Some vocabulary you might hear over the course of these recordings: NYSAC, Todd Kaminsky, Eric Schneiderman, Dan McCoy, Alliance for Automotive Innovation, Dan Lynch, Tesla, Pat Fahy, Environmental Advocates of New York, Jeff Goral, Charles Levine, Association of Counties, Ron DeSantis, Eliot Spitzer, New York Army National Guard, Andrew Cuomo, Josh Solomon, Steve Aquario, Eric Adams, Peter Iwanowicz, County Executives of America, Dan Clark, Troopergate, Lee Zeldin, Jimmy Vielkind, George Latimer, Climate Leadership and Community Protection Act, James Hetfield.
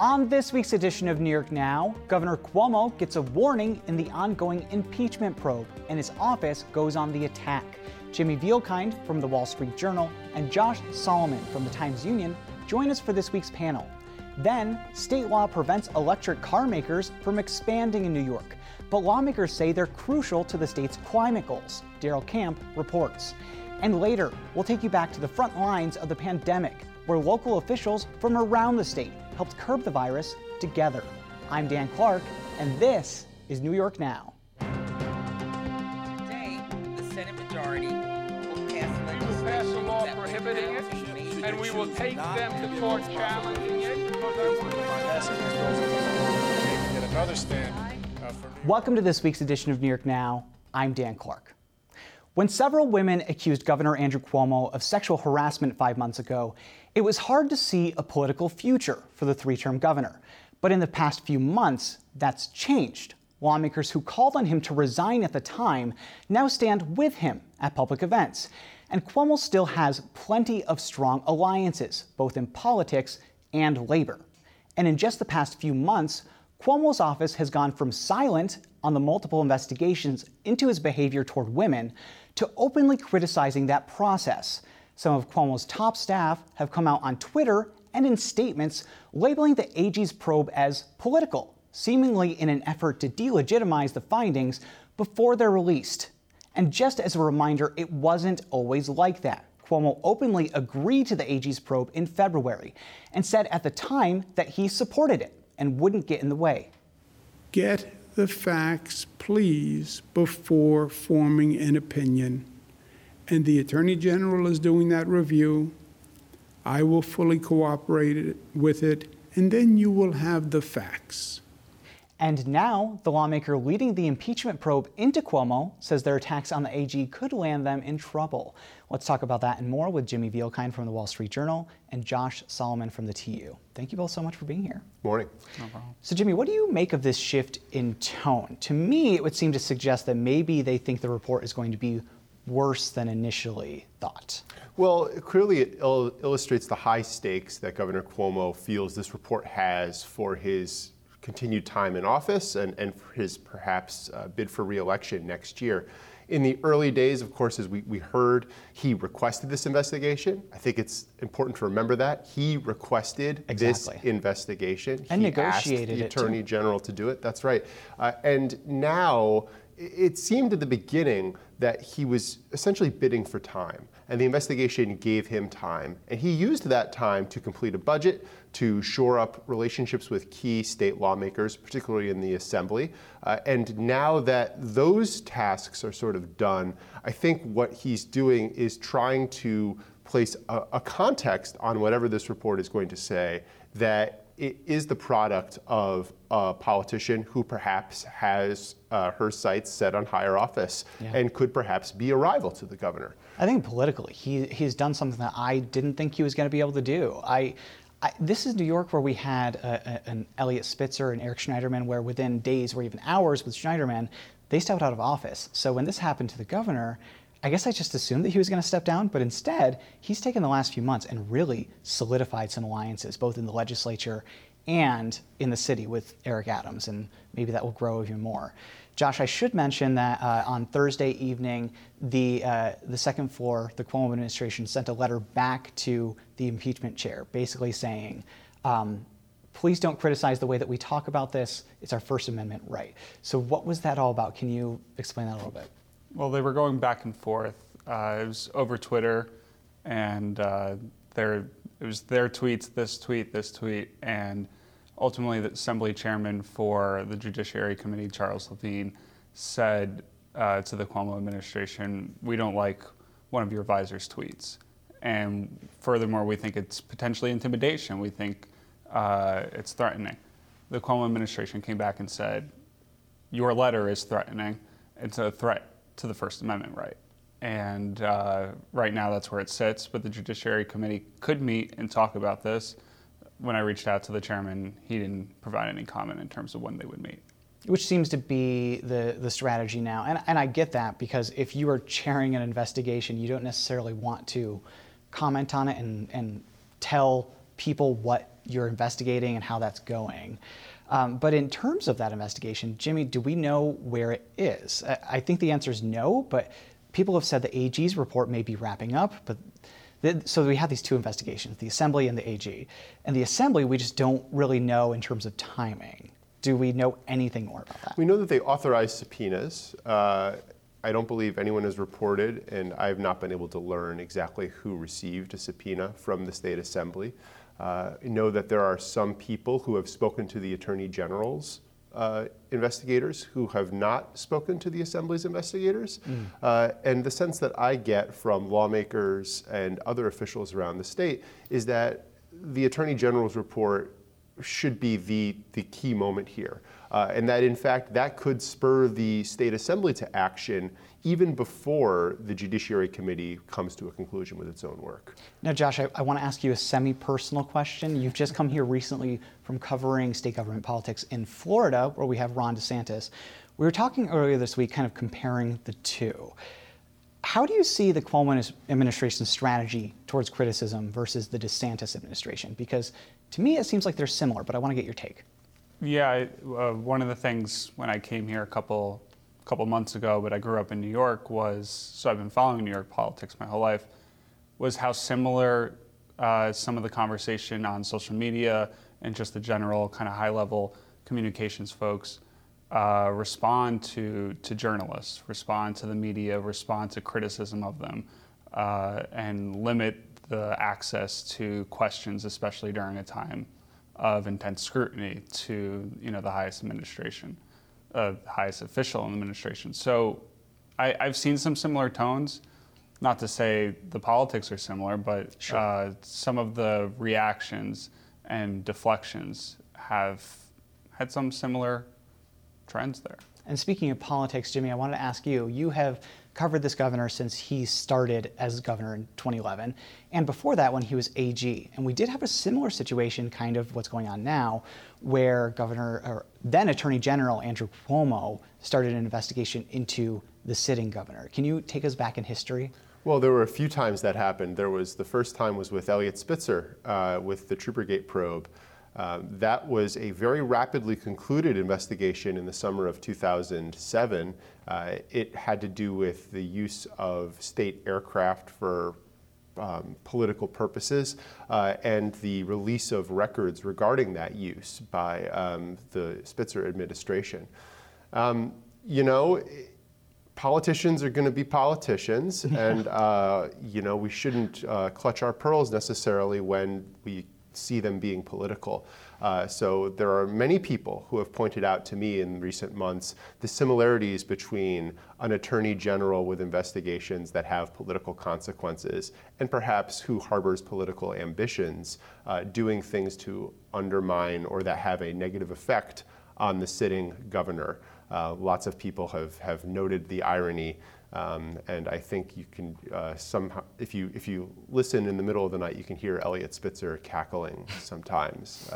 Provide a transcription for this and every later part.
On this week's edition of New York Now, Governor Cuomo gets a warning in the ongoing impeachment probe, and his office goes on the attack. Jimmy Vielkind from The Wall Street Journal and Josh Solomon from the Times-Union join us for this week's panel. Then, state law prevents electric car makers from expanding in New York, but lawmakers say they're crucial to the state's climate goals. Darrell Camp reports. And later, we'll take you back to the front lines of the pandemic, where local officials from around the state helped curb the virus together. I'm Dan Clark, and this is New York Now. Today, the Senate majority will pass legislation. We will pass a law prohibiting it, and we will take them to court challenging it. Welcome to this week's edition of New York Now. I'm Dan Clark. When several women accused Governor Andrew Cuomo of sexual harassment 5 months ago, it was hard to see a political future for the three-term governor. But in the past few months, that's changed. Lawmakers who called on him to resign at the time now stand with him at public events. And Cuomo still has plenty of strong alliances, both in politics and labor. And in just the past few months, Cuomo's office has gone from silent on the multiple investigations into his behavior toward women to openly criticizing that process. Some of Cuomo's top staff have come out on Twitter and in statements labeling the AG's probe as political, seemingly in an effort to delegitimize the findings before they're released. And just as a reminder, it wasn't always like that. Cuomo openly agreed to the AG's probe in February and said at the time that he supported it and wouldn't get in the way. Get the facts, please, before forming an opinion. And the Attorney General is doing that review. I will fully cooperate with it, and then you will have the facts. And now, the lawmaker leading the impeachment probe into Cuomo says their attacks on the AG could land them in trouble. Let's talk about that and more with Jimmy Vielkind from The Wall Street Journal and Josh Solomon from the TU. Thank you both so much for being here. Morning. No problem. So, Jimmy, what do you make of this shift in tone? To me, it would seem to suggest that maybe they think the report is going to be worse than initially thought. Well, clearly it illustrates the high stakes that Governor Cuomo feels this report has for his continued time in office and for his perhaps bid for re-election next year. In the early days, of course, as we heard, he requested this investigation. I think it's important to remember that. He requested this investigation. And he negotiated asked the Attorney General to do it. That's right. And now it seemed at the beginning that he was essentially bidding for time, and the investigation gave him time. And he used that time to complete a budget, to shore up relationships with key state lawmakers, particularly in the Assembly. And now that those tasks are sort of done, I think what he's doing is trying to place a context on whatever this report is going to say, that it is the product of a politician who perhaps has her sights set on higher office and could perhaps be a rival to the governor. I think politically, he's done something that I didn't think he was going to be able to do. This is New York, where we had an Eliot Spitzer and Eric Schneiderman, where within days or even hours with Schneiderman, they stepped out of office. So when this happened to the governor, I guess I just assumed that he was going to step down, but instead, he's taken the last few months and really solidified some alliances, both in the legislature and in the city with Eric Adams, and maybe that will grow even more. Josh, I should mention that on Thursday evening, the second floor, the Cuomo administration sent a letter back to the impeachment chair, basically saying, please don't criticize the way that we talk about this. It's our First Amendment right. So what was that all about? Can you explain that a little bit? Well, they were going back and forth. It was over Twitter, and it was their tweets, this tweet, and ultimately the Assembly Chairman for the Judiciary Committee, Charles Levine, said to the Cuomo administration, we don't like one of your advisors' tweets. And furthermore, we think it's potentially intimidation. We think it's threatening. The Cuomo administration came back and said, your letter is threatening. It's a threat to the First Amendment right. And right now that's where it sits, but the Judiciary Committee could meet and talk about this. When I reached out to the chairman, he didn't provide any comment in terms of when they would meet. Which seems to be the strategy now. And I get that, because if you are chairing an investigation, you don't necessarily want to comment on it and tell people what you're investigating and how that's going. But in terms of that investigation, Jimmy, do we know where it is? I think the answer is no, but people have said the AG's report may be wrapping up. But so we have these two investigations, the Assembly and the AG. And the Assembly, we just don't really know in terms of timing. Do we know anything more about that? We know that they authorized subpoenas. I don't believe anyone has reported, and I've not been able to learn exactly who received a subpoena from the State Assembly. I know that there are some people who have spoken to the Attorney General's investigators who have not spoken to the Assembly's investigators. And the sense that I get from lawmakers and other officials around the state is that the Attorney General's report should be the key moment here. And that, in fact, that could spur the State Assembly to action even before the Judiciary Committee comes to a conclusion with its own work. Now, Josh, I want to ask you a semi-personal question. You've just come here recently from covering state government politics in Florida, where we have Ron DeSantis. We were talking earlier this week kind of comparing the two. How do you see the Cuomo administration's strategy towards criticism versus the DeSantis administration? Because to me, it seems like they're similar, but I want to get your take. Yeah, one of the things when I came here a couple months ago, but I grew up in New York, so I've been following New York politics my whole life, was how similar some of the conversation on social media and just the general kind of high-level communications folks respond to journalists, respond to the media, respond to criticism of them, and limit the access to questions, especially during a time of intense scrutiny to the highest administration. Highest official in the administration. So I've seen some similar tones, not to say the politics are similar, but sure. Some of the reactions and deflections have had some similar trends there. And speaking of politics, Jimmy, I wanted to ask you, you have covered this governor since he started as governor in 2011, and before that when he was AG. And we did have a similar situation, kind of what's going on now, where then Attorney General Andrew Cuomo started an investigation into the sitting governor. Can you take us back in history? Well, there were a few times that happened. The first time was with Eliot Spitzer with the Troopergate probe. That was a very rapidly concluded investigation in the summer of 2007. It had to do with the use of state aircraft for political purposes and the release of records regarding that use by the Spitzer administration. Politicians are going to be politicians, and we shouldn't clutch our pearls necessarily when we see them being political. So there are many people who have pointed out to me in recent months the similarities between an attorney general with investigations that have political consequences and perhaps who harbors political ambitions, doing things to undermine or that have a negative effect on the sitting governor. Lots of people have noted the irony. And I think you can somehow, if you listen in the middle of the night, you can hear Eliot Spitzer cackling sometimes,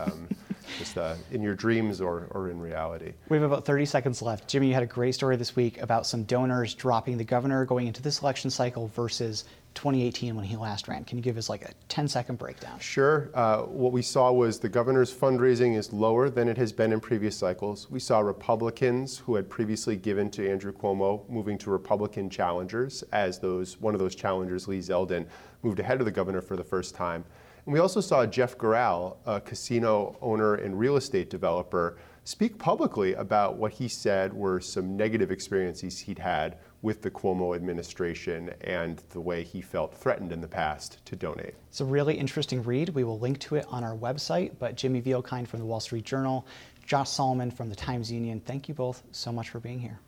just in your dreams or in reality. We have about 30 seconds left. Jimmy, you had a great story this week about some donors dropping the governor going into this election cycle versus 2018 when he last ran. Can you give us like a 10-second breakdown? Sure. What we saw was the governor's fundraising is lower than it has been in previous cycles. We saw Republicans who had previously given to Andrew Cuomo moving to Republican challengers as one of those challengers, Lee Zeldin, moved ahead of the governor for the first time. And we also saw Jeff Goral, a casino owner and real estate developer, speak publicly about what he said were some negative experiences he'd had with the Cuomo administration and the way he felt threatened in the past to donate. It's a really interesting read. We will link to it on our website, but Jimmy Vielkind from The Wall Street Journal, Josh Solomon from the Times Union, thank you both so much for being here.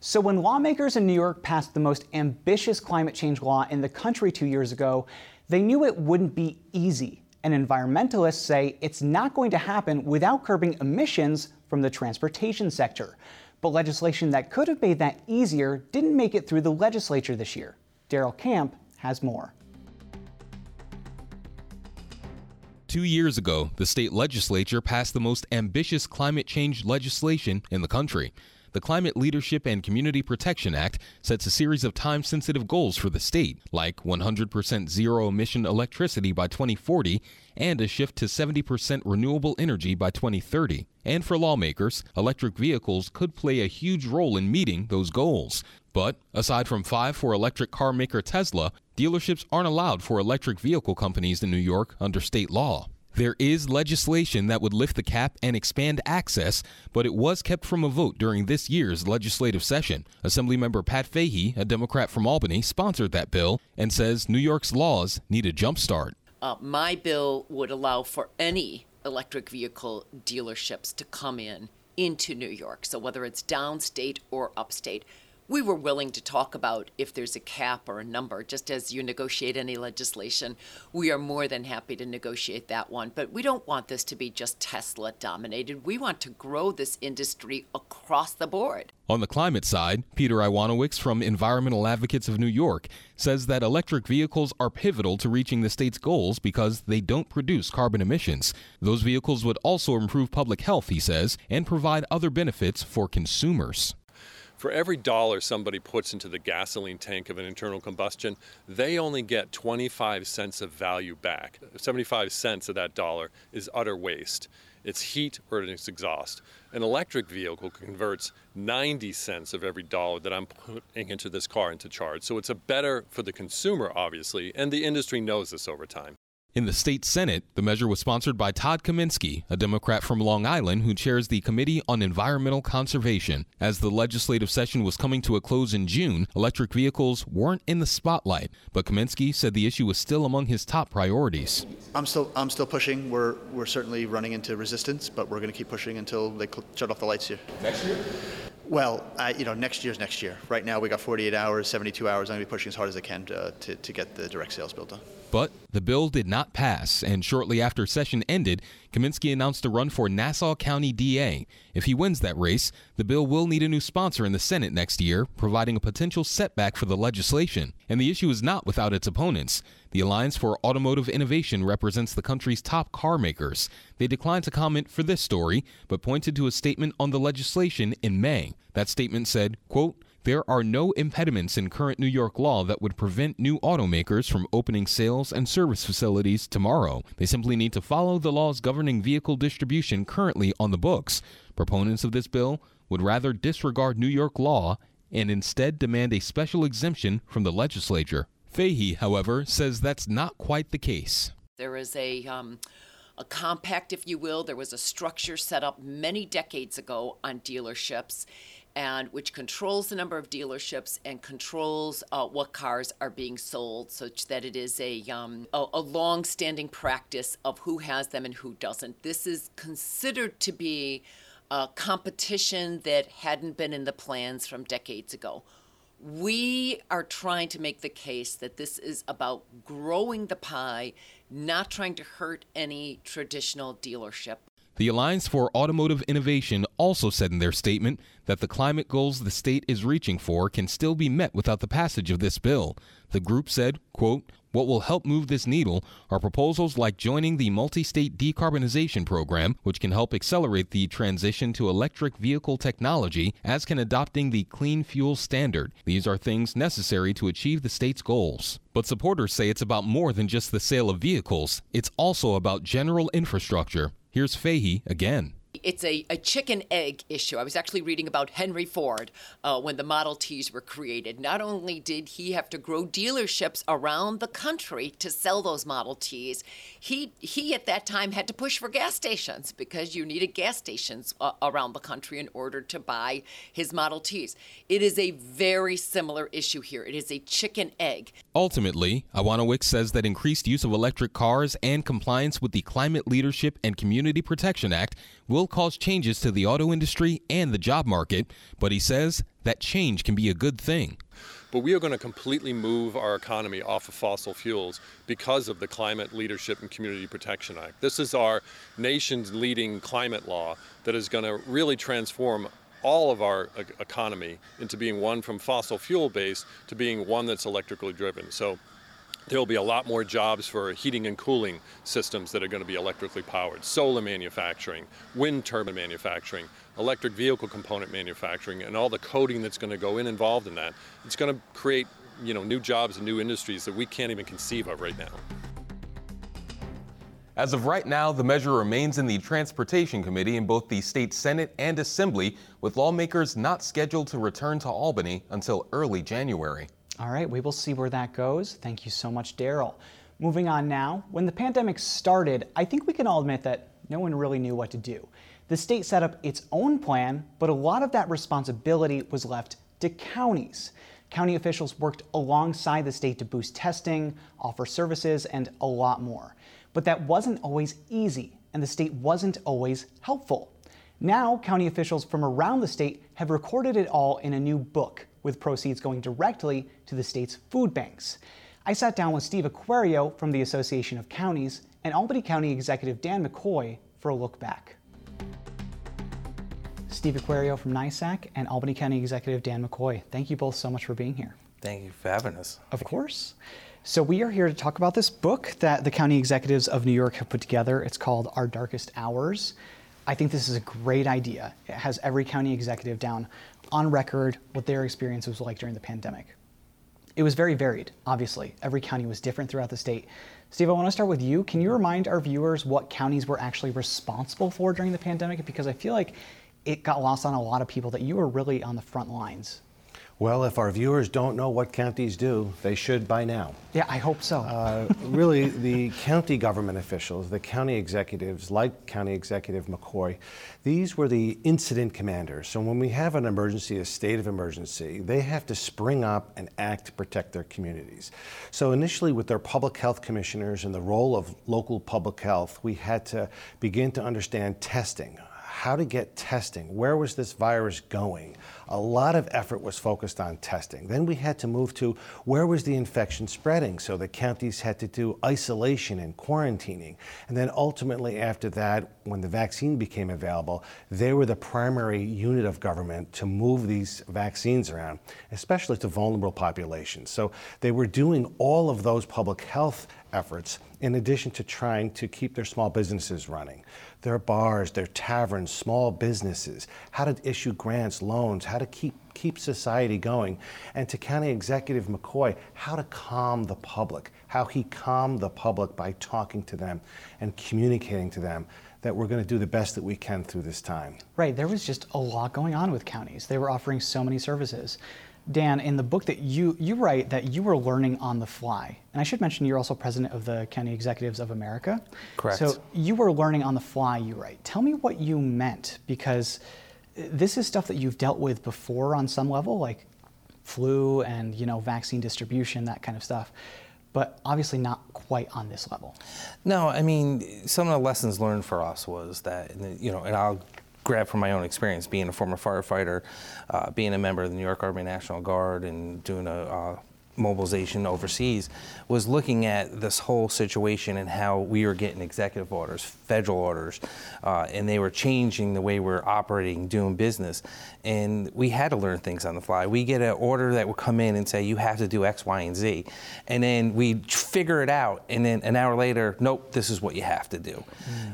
So when lawmakers in New York passed the most ambitious climate change law in the country 2 years ago, they knew it wouldn't be easy. And environmentalists say it's not going to happen without curbing emissions from the transportation sector. But legislation that could have made that easier didn't make it through the legislature this year. Darrell Camp has more. 2 years ago, the state legislature passed the most ambitious climate change legislation in the country. the Climate Leadership and Community Protection Act sets a series of time-sensitive goals for the state, like 100% zero-emission electricity by 2040 and a shift to 70% renewable energy by 2030. And for lawmakers, electric vehicles could play a huge role in meeting those goals. But aside from 5 for electric car maker Tesla, dealerships aren't allowed for electric vehicle companies in New York under state law. There is legislation that would lift the cap and expand access, but it was kept from a vote during this year's legislative session. Assemblymember Pat Fahy, a Democrat from Albany, sponsored that bill and says New York's laws need a jump start. My bill would allow for any electric vehicle dealerships to come into New York. So whether it's downstate or upstate, we were willing to talk about if there's a cap or a number. Just as you negotiate any legislation, we are more than happy to negotiate that one. But we don't want this to be just Tesla dominated. We want to grow this industry across the board. On the climate side, Peter Iwanowicz from Environmental Advocates of New York says that electric vehicles are pivotal to reaching the state's goals because they don't produce carbon emissions. Those vehicles would also improve public health, he says, and provide other benefits for consumers. For every dollar somebody puts into the gasoline tank of an internal combustion, they only get 25 cents of value back. 75 cents of that dollar is utter waste. It's heat or it's exhaust. An electric vehicle converts 90 cents of every dollar that I'm putting into this car into charge. So it's a better for the consumer, obviously, and the industry knows this over time. In the state Senate, the measure was sponsored by Todd Kaminsky, a Democrat from Long Island who chairs the Committee on Environmental Conservation. As the legislative session was coming to a close in June, electric vehicles weren't in the spotlight, but Kaminsky said the issue was still among his top priorities. I'm still pushing. We're certainly running into resistance, but we're going to keep pushing until they shut off the lights here. Next year? Well, next year's next year. Right now we got 48 hours, 72 hours. I'm going to be pushing as hard as I can to get the direct sales bill done. But the bill did not pass, and shortly after session ended, Kaminsky announced a run for Nassau County DA. If he wins that race, the bill will need a new sponsor in the Senate next year, providing a potential setback for the legislation. And the issue is not without its opponents. The Alliance for Automotive Innovation represents the country's top car makers. They declined to comment for this story, but pointed to a statement on the legislation in May. That statement said, quote, "There are no impediments in current New York law that would prevent new automakers from opening sales and service facilities tomorrow. They simply need to follow the laws governing vehicle distribution currently on the books. Proponents of this bill would rather disregard New York law and instead demand a special exemption from the legislature." Fahy, however, says that's not quite the case. There is a compact, if you will. There was a structure set up many decades ago on dealerships, and which controls the number of dealerships and controls what cars are being sold, such that it is a long-standing practice of who has them and who doesn't. This is considered to be a competition that hadn't been in the plans from decades ago. We are trying to make the case that this is about growing the pie, not trying to hurt any traditional dealership. The Alliance for Automotive Innovation also said in their statement that the climate goals the state is reaching for can still be met without the passage of this bill. The group said, quote, "What will help move this needle are proposals like joining the multi-state decarbonization program, which can help accelerate the transition to electric vehicle technology, as can adopting the clean fuel standard. These are things necessary to achieve the state's goals." But supporters say it's about more than just the sale of vehicles. It's also about general infrastructure. Here's Fahy again. It's a chicken-egg issue. I was actually reading about Henry Ford when the Model Ts were created. Not only did he have to grow dealerships around the country to sell those Model Ts, he at that time had to push for gas stations because you needed gas stations around the country in order to buy his Model Ts. It is a very similar issue here. It is a chicken-egg. Ultimately, Iwanowicz says that increased use of electric cars and compliance with the Climate Leadership and Community Protection Act will cause changes to the auto industry and the job market, but he says that change can be a good thing. But we are going to completely move our economy off of fossil fuels because of the Climate Leadership and Community Protection Act. This is our nation's leading climate law that is going to really transform all of our economy into being one from fossil fuel based to being one that's electrically driven. So There will be a lot more jobs for heating and cooling systems that are going to be electrically powered, solar manufacturing, wind turbine manufacturing, electric vehicle component manufacturing, and all the coding that's going to go in involved in that. It's going to create, you know, new jobs and new industries that we can't even conceive of right now. As of right now, the measure remains in the Transportation Committee in both the State Senate and Assembly, with lawmakers not scheduled to return to Albany until early January. All right, we will see where that goes. Thank you so much, Darrell. Moving on now, when the pandemic started, I think we can all admit that no one really knew what to do. The state set up its own plan, but a lot of that responsibility was left to counties. County officials worked alongside the state to boost testing, offer services, and a lot more. But that wasn't always easy, and the state wasn't always helpful. Now, county officials from around the state have recorded it all in a new book, with proceeds going directly to the state's food banks. I sat down with Steve Aquario from the Association of Counties and Albany County Executive Dan McCoy for a look back. Steve Aquario from NYSAC and Albany County Executive Dan McCoy, thank you both so much for being here. Thank you for having us. Of course. So we are here to talk about this book that the County Executives of New York have put together. It's called Our Darkest Hours. I think this is a great idea. It has every county executive down on record what their experience was like during the pandemic. It was very varied, obviously. Every county was different throughout the state. Steve, I want to start with you. Can you remind our viewers what counties were actually responsible for during the pandemic? Because I feel like it got lost on a lot of people that you were really on the front lines. Well, if our viewers don't know what counties do, they should by now. Yeah, I hope so. Really, the county government officials, the county executives, like County Executive McCoy, these were the incident commanders. So when we have an emergency, a state of emergency, they have to spring up and act to protect their communities. So initially, with their public health commissioners and the role of local public health, we had to begin to understand testing. How to get testing, where was this virus going? A lot of effort was focused on testing. Then we had to move to where was the infection spreading, so the counties had to do isolation and quarantining. And then ultimately after that, when the vaccine became available, they were the primary unit of government to move these vaccines around, especially to vulnerable populations. So they were doing all of those public health efforts in addition to trying to keep their small businesses running, their bars, their taverns, small businesses, how to issue grants, loans, how to keep society going, and to County Executive McCoy, how to calm the public, how he calmed the public by talking to them and communicating to them that we're going to do the best that we can through this time. Right, there was just a lot going on with counties. They were offering so many services. Dan, in the book that you write that you were learning on the fly, and I should mention you're also president of the County Executives of America. Correct. So you were learning on the fly, you write. Tell me what you meant, because this is stuff that you've dealt with before on some level, like flu and, you know, vaccine distribution, that kind of stuff, but obviously not quite on this level. No, I mean, some of the lessons learned for us was that, you know, and I'll grab from my own experience, being a former firefighter, being a member of the New York Army National Guard, and doing a mobilization overseas, was looking at this whole situation and how we were getting executive orders, federal orders, and they were changing the way we're operating, doing business. And we had to learn things on the fly. We get an order that would come in and say, you have to do X, Y, and Z. And then we figure it out. And then an hour later, nope, this is what you have to do.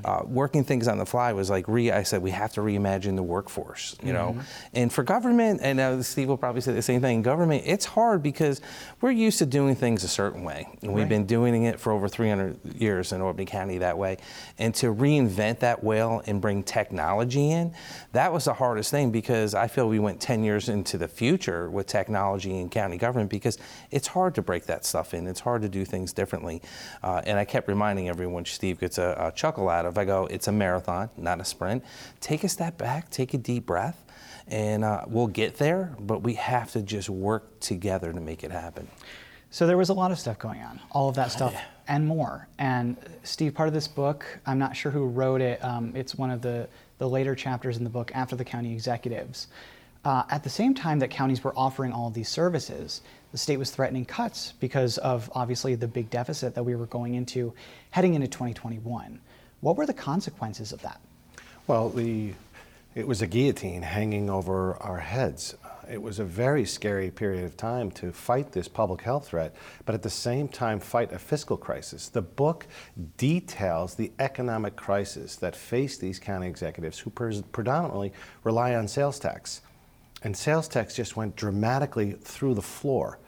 Mm-hmm. Working things on the fly was like, I said, we have to reimagine the workforce, you know? And for government, and Steve will probably say the same thing, government, it's hard because we're used to doing things a certain way, and we've been doing it for over 300 years in Albany County that way. And to reinvent that wheel and bring technology in, that was the hardest thing, because I feel we went 10 years into the future with technology in county government, because it's hard to break that stuff in. It's hard to do things differently. And I kept reminding everyone, Steve gets a chuckle out of, I go, it's a marathon, not a sprint. Take a step back, take a deep breath. And we'll get there, but we have to just work together to make it happen. So there was a lot of stuff going on, all of that stuff and more. And Steve, part of this book, I'm not sure who wrote it. It's one of the later chapters in the book after the county executives. At the same time that counties were offering all of these services, the state was threatening cuts because of obviously the big deficit that we were going into heading into 2021. What were the consequences of that? Well, the It was a guillotine hanging over our heads. It was a very scary period of time to fight this public health threat, but at the same time fight a fiscal crisis. The book details the economic crisis that faced these county executives who predominantly rely on sales tax. And sales tax just went dramatically through the floor.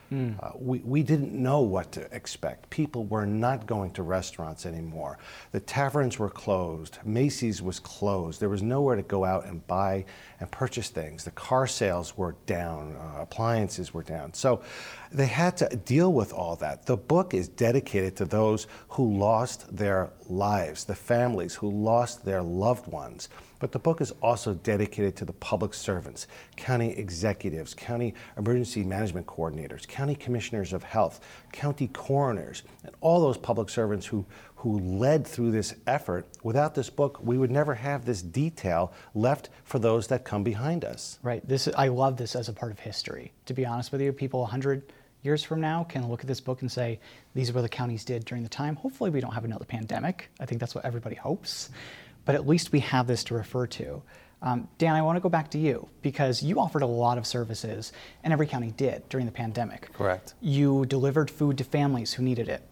We didn't know what to expect. People were not going to restaurants anymore. The taverns were closed. Macy's was closed. There was nowhere to go out and buy and purchase things. The car sales were down. Appliances were down. So they had to deal with all that. The book is dedicated to those who lost their lives, the families who lost their loved ones. But the book is also dedicated to the public servants, county executives, county emergency management coordinators, county commissioners of health, county coroners, and all those public servants who led through this effort. Without this book, we would never have this detail left for those that come behind us. Right. This I love this as a part of history. To be honest with you, people 100 years from now can look at this book and say, these are what the counties did during the time. Hopefully we don't have another pandemic. I think that's what everybody hopes. But at least we have this to refer to. Dan, I want to go back to you because you offered a lot of services, and every county did during the pandemic. Correct. You delivered food to families who needed it.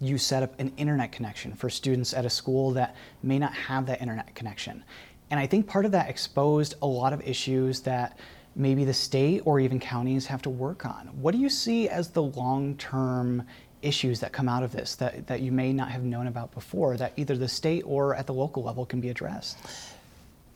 You set up an internet connection for students at a school that may not have that internet connection. And I think part of that exposed a lot of issues that maybe the state or even counties have to work on. What do you see as the long-term issues that come out of this that you may not have known about before that either the state or at the local level can be addressed?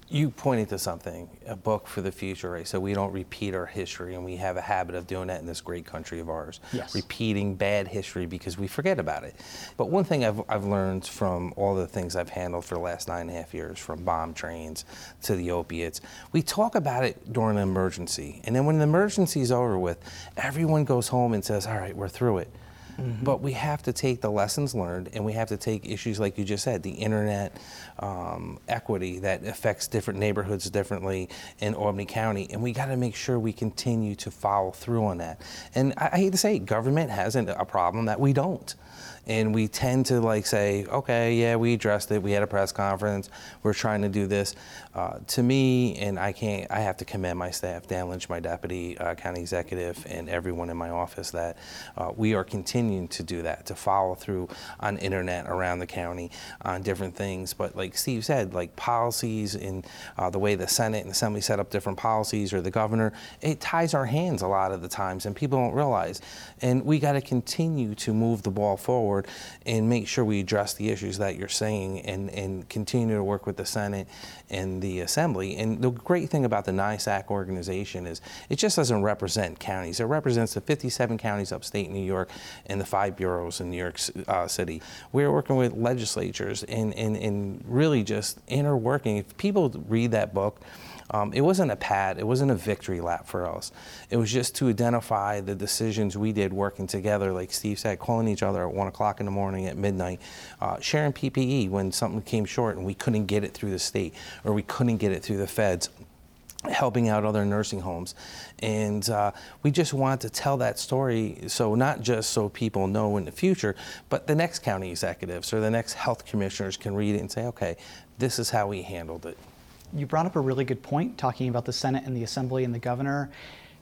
You pointed to something, a book for the future, right? So we don't repeat our history, and we have a habit of doing that in this great country of ours. Yes. Repeating bad history because we forget about it. But one thing I've learned from all the things I've handled for the last 9.5 years, from bomb trains to the opiates, we talk about it during an emergency. And then when the emergency is over with, everyone goes home and says, all right, we're through it. Mm-hmm. But we have to take the lessons learned, and we have to take issues like you just said, the internet equity that affects different neighborhoods differently in Albany County, and we got to make sure we continue to follow through on that. And I hate to say it, government has a problem that we don't. And we tend to like say, okay, yeah, we addressed it. We had a press conference. We're trying to do this. To me, and I have to commend my staff, Dan Lynch, my deputy county executive, and everyone in my office that we are continuing to do that, to follow through on internet around the county on different things. But like Steve said, like policies and the way the Senate and Assembly set up different policies or the governor, it ties our hands a lot of the times and people don't realize. And we got to continue to move the ball forward and make sure we address the issues that you're saying and continue to work with the Senate and the Assembly. And the great thing about the NYSAC organization is it just doesn't represent counties. It represents the 57 counties upstate New York and the 5 bureaus in New York City. We're working with legislatures and really just inner working. If people read that book, it wasn't a pat, it wasn't a victory lap for us. It was just to identify the decisions we did working together, like Steve said, calling each other at 1 o'clock in the morning, at midnight, sharing PPE when something came short and we couldn't get it through the state or we couldn't get it through the feds, helping out other nursing homes. And we just want to tell that story, so not just so people know in the future, but the next county executives or the next health commissioners can read it and say, okay, this is how we handled it. You brought up a really good point talking about the Senate and the Assembly and the governor.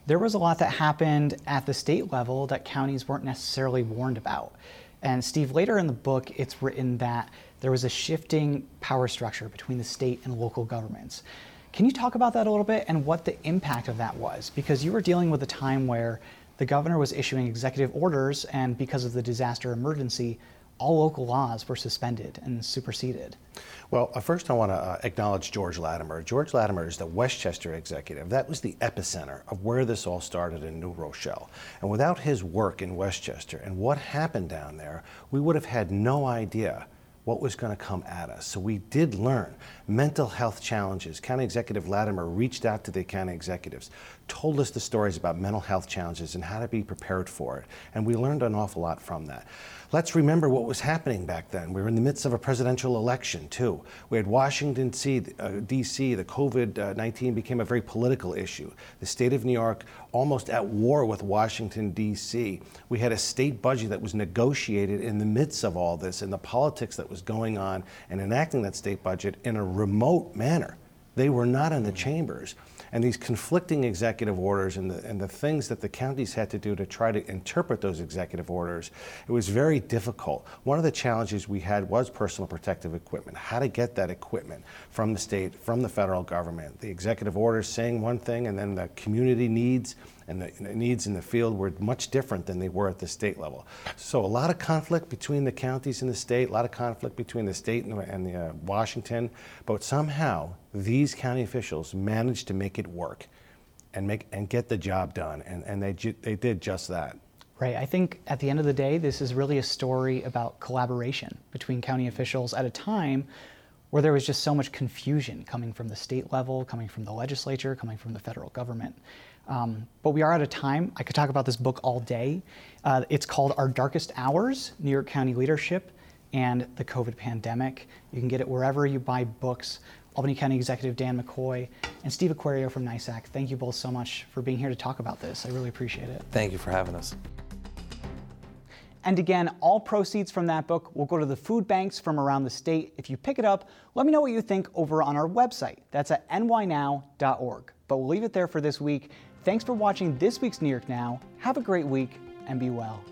There was a lot that happened at the state level that counties weren't necessarily warned about. And Steve, later in the book, it's written that there was a shifting power structure between the state and local governments. Can you talk about that a little bit and what the impact of that was? Because you were dealing with a time where the governor was issuing executive orders, and because of the disaster emergency, all local laws were suspended and superseded. Well, first I want to acknowledge George Latimer. George Latimer is the Westchester executive. That was the epicenter of where this all started in New Rochelle. And without his work in Westchester and what happened down there, we would have had no idea what was going to come at us. So we did learn mental health challenges. County Executive Latimer reached out to the county executives, told us the stories about mental health challenges and how to be prepared for it. And we learned an awful lot from that. Let's remember what was happening back then. We were in the midst of a presidential election, too. We had Washington, D.C., the COVID-19 became a very political issue. The state of New York almost at war with Washington, D.C. We had a state budget that was negotiated in the midst of all this and the politics that was going on and enacting that state budget in a remote manner. They were not in the chambers. And these conflicting executive orders and the things that the counties had to do to try to interpret those executive orders, it was very difficult. One of the challenges we had was personal protective equipment, how to get that equipment from the state, from the federal government. The executive orders saying one thing, and then the community needs and the needs in the field were much different than they were at the state level. So a lot of conflict between the counties and the state, a lot of conflict between the state and the Washington, but somehow these county officials managed to make it work and get the job done, and they did just that. Right. I think at the end of the day, this is really a story about collaboration between county officials at a time where there was just so much confusion coming from the state level, coming from the legislature, coming from the federal government. But we are out of time. I could talk about this book all day. It's called Our Darkest Hours, New York County Leadership and the COVID Pandemic. You can get it wherever you buy books. Albany County Executive Dan McCoy and Steve Aquario from NYSAC, thank you both so much for being here to talk about this. I really appreciate it. Thank you for having us. And again, all proceeds from that book will go to the food banks from around the state. If you pick it up, let me know what you think over on our website. That's at nynow.org. But we'll leave it there for this week. Thanks for watching this week's New York Now. Have a great week and be well.